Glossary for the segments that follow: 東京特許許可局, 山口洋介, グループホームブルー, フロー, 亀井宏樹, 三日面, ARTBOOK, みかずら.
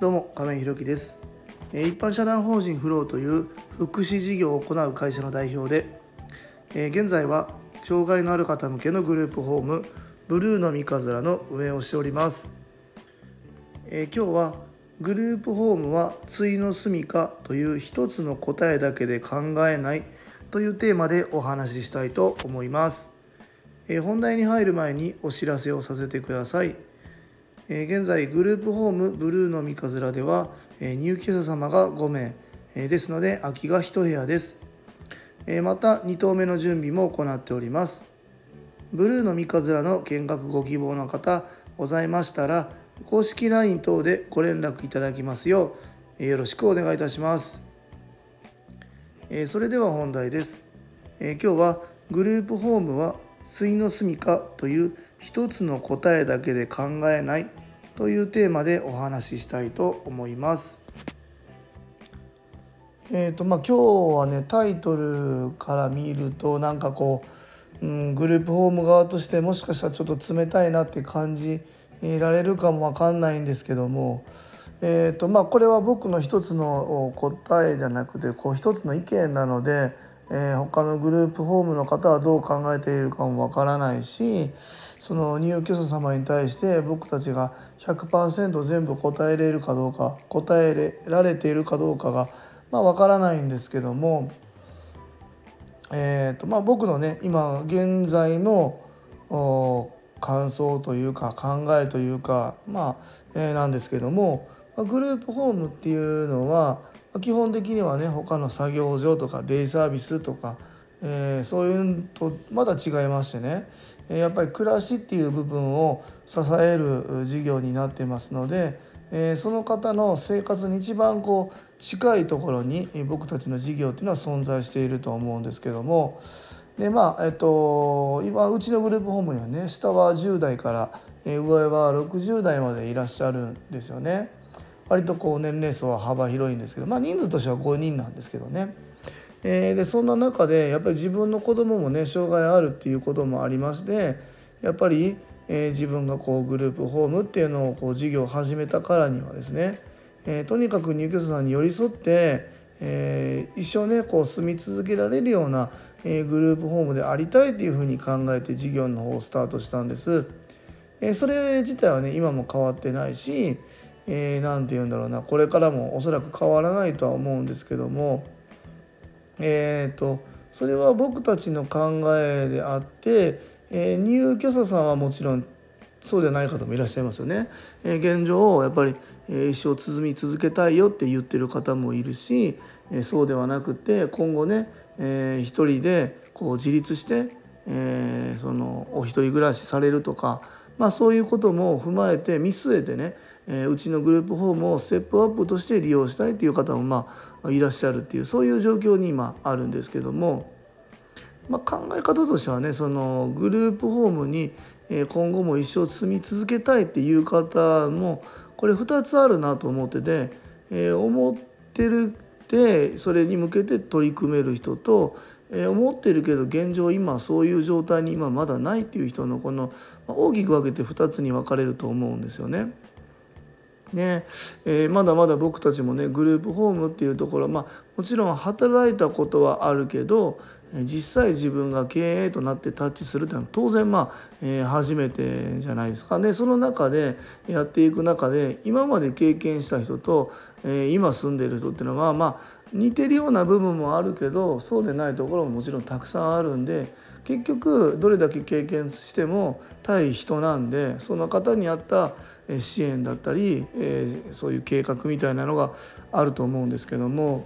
どうも亀井宏樹です。一般社団法人フローという福祉事業を行う会社の代表で、現在は障害のある方向けのグループホームブルーの三日面の運営をしております。今日はグループホームは対の住処という一つの答えだけで考えないというテーマでお話ししたいと思います。本題に入る前にお知らせをさせてください。現在グループホームブルーの三日面では入居者様が5名ですので、空きが1部屋です。また2棟目の準備も行っております。ブルーの三日面の見学ご希望の方ございましたら、公式 LINE 等でご連絡いただきますようよろしくお願いいたします。それでは本題です。今日はグループホームは対の住処という一つの答えだけで考えないというテーマでお話ししたいと思います。今日はね、タイトルから見るとグループホーム側としてもしかしたらちょっと冷たいなって感じられるかもわかんないんですけども、これは僕の一つの答えじゃなくて一つの意見なので、他のグループホームの方はどう考えているかもわからないし、その入居者様に対して僕たちが 100% 全部答えられているかどうかがわからないんですけども、僕のね今現在の感想というか考えというかなんですけども、グループホームっていうのは基本的にはね、他の作業所とかデイサービスとか、そういうのとまだ違いましてね、やっぱり暮らしっていう部分を支える事業になってますので、その方の生活に一番近いところに僕たちの事業っていうのは存在していると思うんですけども、で今うちのグループホームにはね、下は10代から上は60代までいらっしゃるんですよね。割と年齢層は幅広いんですけど、人数としては5人なんですけどね。でそんな中でやっぱり自分の子供もね障害あるっていうこともありまして、やっぱり、自分がグループホームっていうのを事業を始めたからにはですね、とにかく入居者さんに寄り添って、一生ね住み続けられるような、グループホームでありたいっていうふうに考えて事業の方をスタートしたんです。それ自体はね今も変わってないし、これからもおそらく変わらないとは思うんですけども、それは僕たちの考えであって、入居者さんはもちろんそうじゃない方もいらっしゃいますよね。現状をやっぱり、一生続み続けたいよって言ってる方もいるし、そうではなくて今後ね、一人で自立して、お一人暮らしされるとか、そういうことも踏まえて見据えてね、うちのグループホームをステップアップとして利用したいという方もいらっしゃるっていう、そういう状況に今あるんですけども、考え方としてはね、グループホームに今後も一生住み続けたいっていう方も2つあるなと思ってて、それに向けて取り組める人と、思ってるけど現状今そういう状態にまだないっていう人の大きく分けて2つに分かれると思うんですよね。まだまだ僕たちもねグループホームっていうところ、もちろん働いたことはあるけど、実際自分が経営となってタッチするっていうのは当然初めてじゃないですか。その中でやっていく中で今まで経験した人と、今住んでる人っていうのは似てるような部分もあるけど、そうでないところももちろんたくさんあるんで、結局どれだけ経験しても対人なんで、その方に合った支援だったり、そういう計画みたいなのがあると思うんですけども、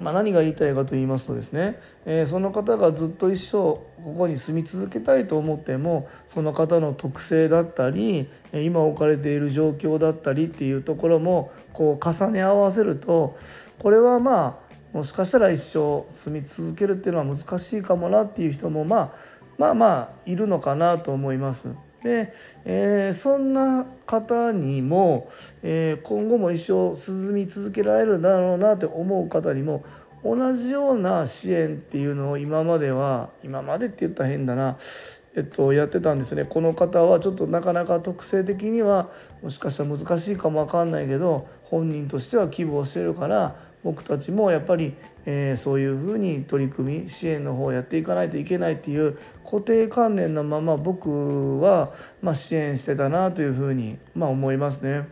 何が言いたいかと言いますとですね、その方がずっと一生ここに住み続けたいと思っても、その方の特性だったり今置かれている状況だったりっていうところも重ね合わせると、これはもしかしたら一生住み続けるっていうのは難しいかもなっていう人もいるのかなと思います。そんな方にも、今後も一生進み続けられるだろうなって思う方にも同じような支援っていうのを今までって言ったら変だな、やってたんですね。この方はちょっとなかなか特性的にはもしかしたら難しいかもわかんないけど、本人としては希望してるから、僕たちもやっぱり、そういうふうに取り組み支援の方をやっていかないといけないっていう固定観念のまま僕は、支援してたなというふうに、思いますね。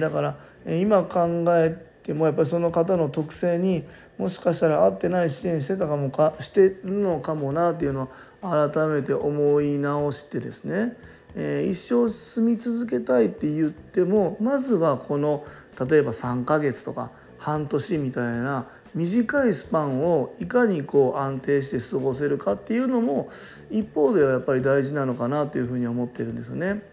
だから今考えてもやっぱりその方の特性にもしかしたら合ってない支援してたかもかしてるのかもなっていうのを改めて思い直してですね、一生住み続けたいって言っても、まずはこの例えば3ヶ月とか半年みたいな短いスパンをいかにこう安定して過ごせるかっていうのも一方ではやっぱり大事なのかなというふうに思ってるんですよね。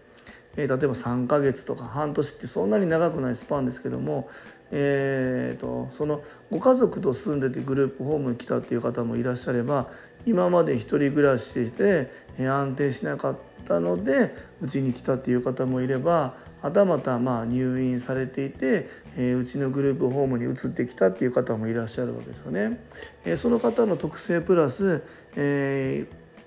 例えば3ヶ月とか半年ってそんなに長くないスパンですけども、そのご家族と住んでてグループホームに来たっていう方もいらっしゃれば、今まで一人暮らししていて安定しなかったのでうちに来たっていう方もいれば、はたまた入院されていてうちのグループホームに移ってきたっていう方もいらっしゃるわけですよね。その方の特性プラス、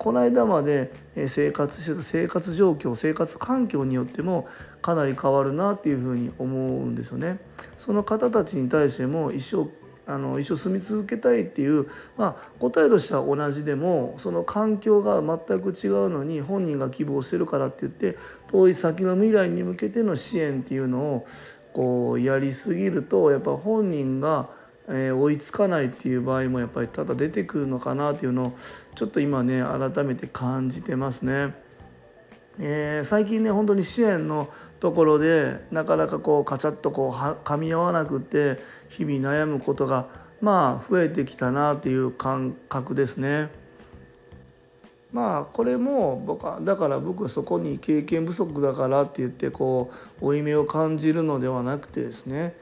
この間まで生活してた生活状況、生活環境によってもかなり変わるなっていうふうに思うんですよね。その方たちに対しても一生住み続けたいっていう、答えとしては同じでも、その環境が全く違うのに本人が希望してるからって言って遠い先の未来に向けての支援っていうのをこうやりすぎると、やっぱ本人が追いつかないっていう場合もやっぱり多々出てくるのかなっていうのをちょっと今ね改めて感じてますね。最近ね本当に支援のところでなかなかこうカチャッとこう噛み合わなくって日々悩むことが増えてきたなっていう感覚ですね。これも僕はそこに経験不足だからって言ってこう負い目を感じるのではなくてですね、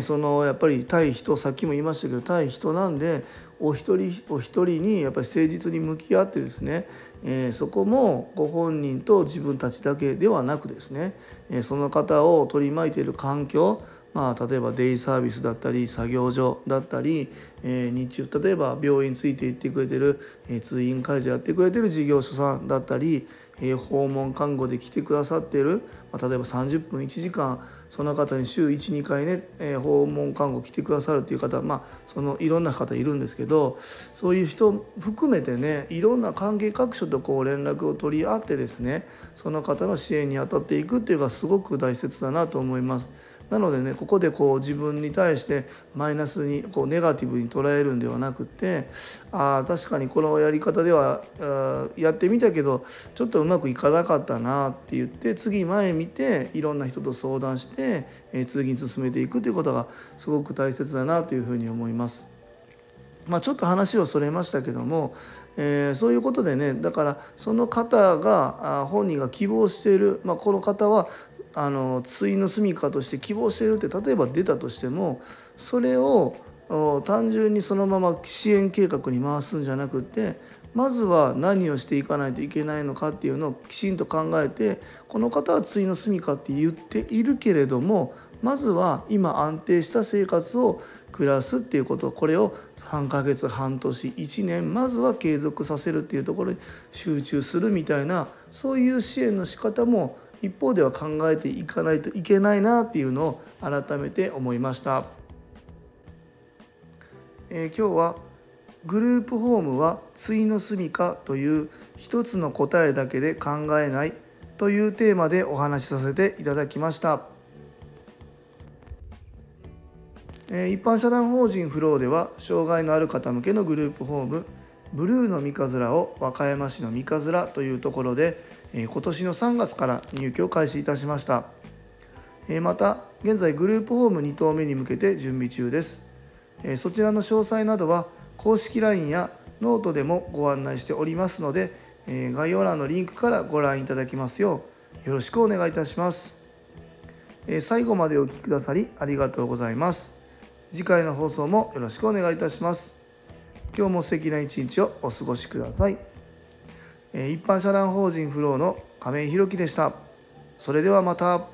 そのやっぱり対人、さっきも言いましたけど対人なんで、お一人にやっぱり誠実に向き合ってですね、そこもご本人と自分たちだけではなくですね、その方を取り巻いている環境、例えばデイサービスだったり作業所だったり、日中例えば病院ついて行ってくれてる、通院介助やってくれてる事業所さんだったり、訪問看護で来てくださってる、例えば30分1時間その方に週 1,2 回ね、訪問看護来てくださるっていう方、そのいろんな方いるんですけど、そういう人含めてねいろんな関係各所とこう連絡を取り合ってですね、その方の支援に当たっていくっていうのがすごく大切だなと思います。なのでね、ここでこう自分に対してマイナスにこうネガティブに捉えるんではなくて、確かにこのやり方ではやってみたけどちょっとうまくいかなかったなって言って次前見ていろんな人と相談して、次に進めていくということがすごく大切だなというふうに思います。ちょっと話をそれましたけども、そういうことでね、だからその方が本人が希望している、この方は対の住みかとして希望しているって例えば出たとしても、それを単純にそのまま支援計画に回すんじゃなくて、まずは何をしていかないといけないのかっていうのをきちんと考えて、この方は対の住みかって言っているけれども、まずは今安定した生活を暮らすっていうこと、これを3ヶ月半年1年まずは継続させるっていうところに集中するみたいな、そういう支援の仕方も一方では考えていかないといけないなっていうのを改めて思いました。今日はグループホームは対の住みかという一つの答えだけで考えないというテーマでお話しさせていただきました。一般社団法人フローでは障害のある方向けのグループホームブルーのみかずらを和歌山市のみかずらというところで今年の3月から入居を開始いたしました。また現在グループホーム2棟目に向けて準備中です。そちらの詳細などは公式 LINE やノートでもご案内しておりますので、概要欄のリンクからご覧いただきますようよろしくお願いいたします。最後までお聞きくださりありがとうございます。次回の放送もよろしくお願いいたします。今日も素敵な一日をお過ごしください。一般社団法人フローの亀井宏樹でした。それではまた。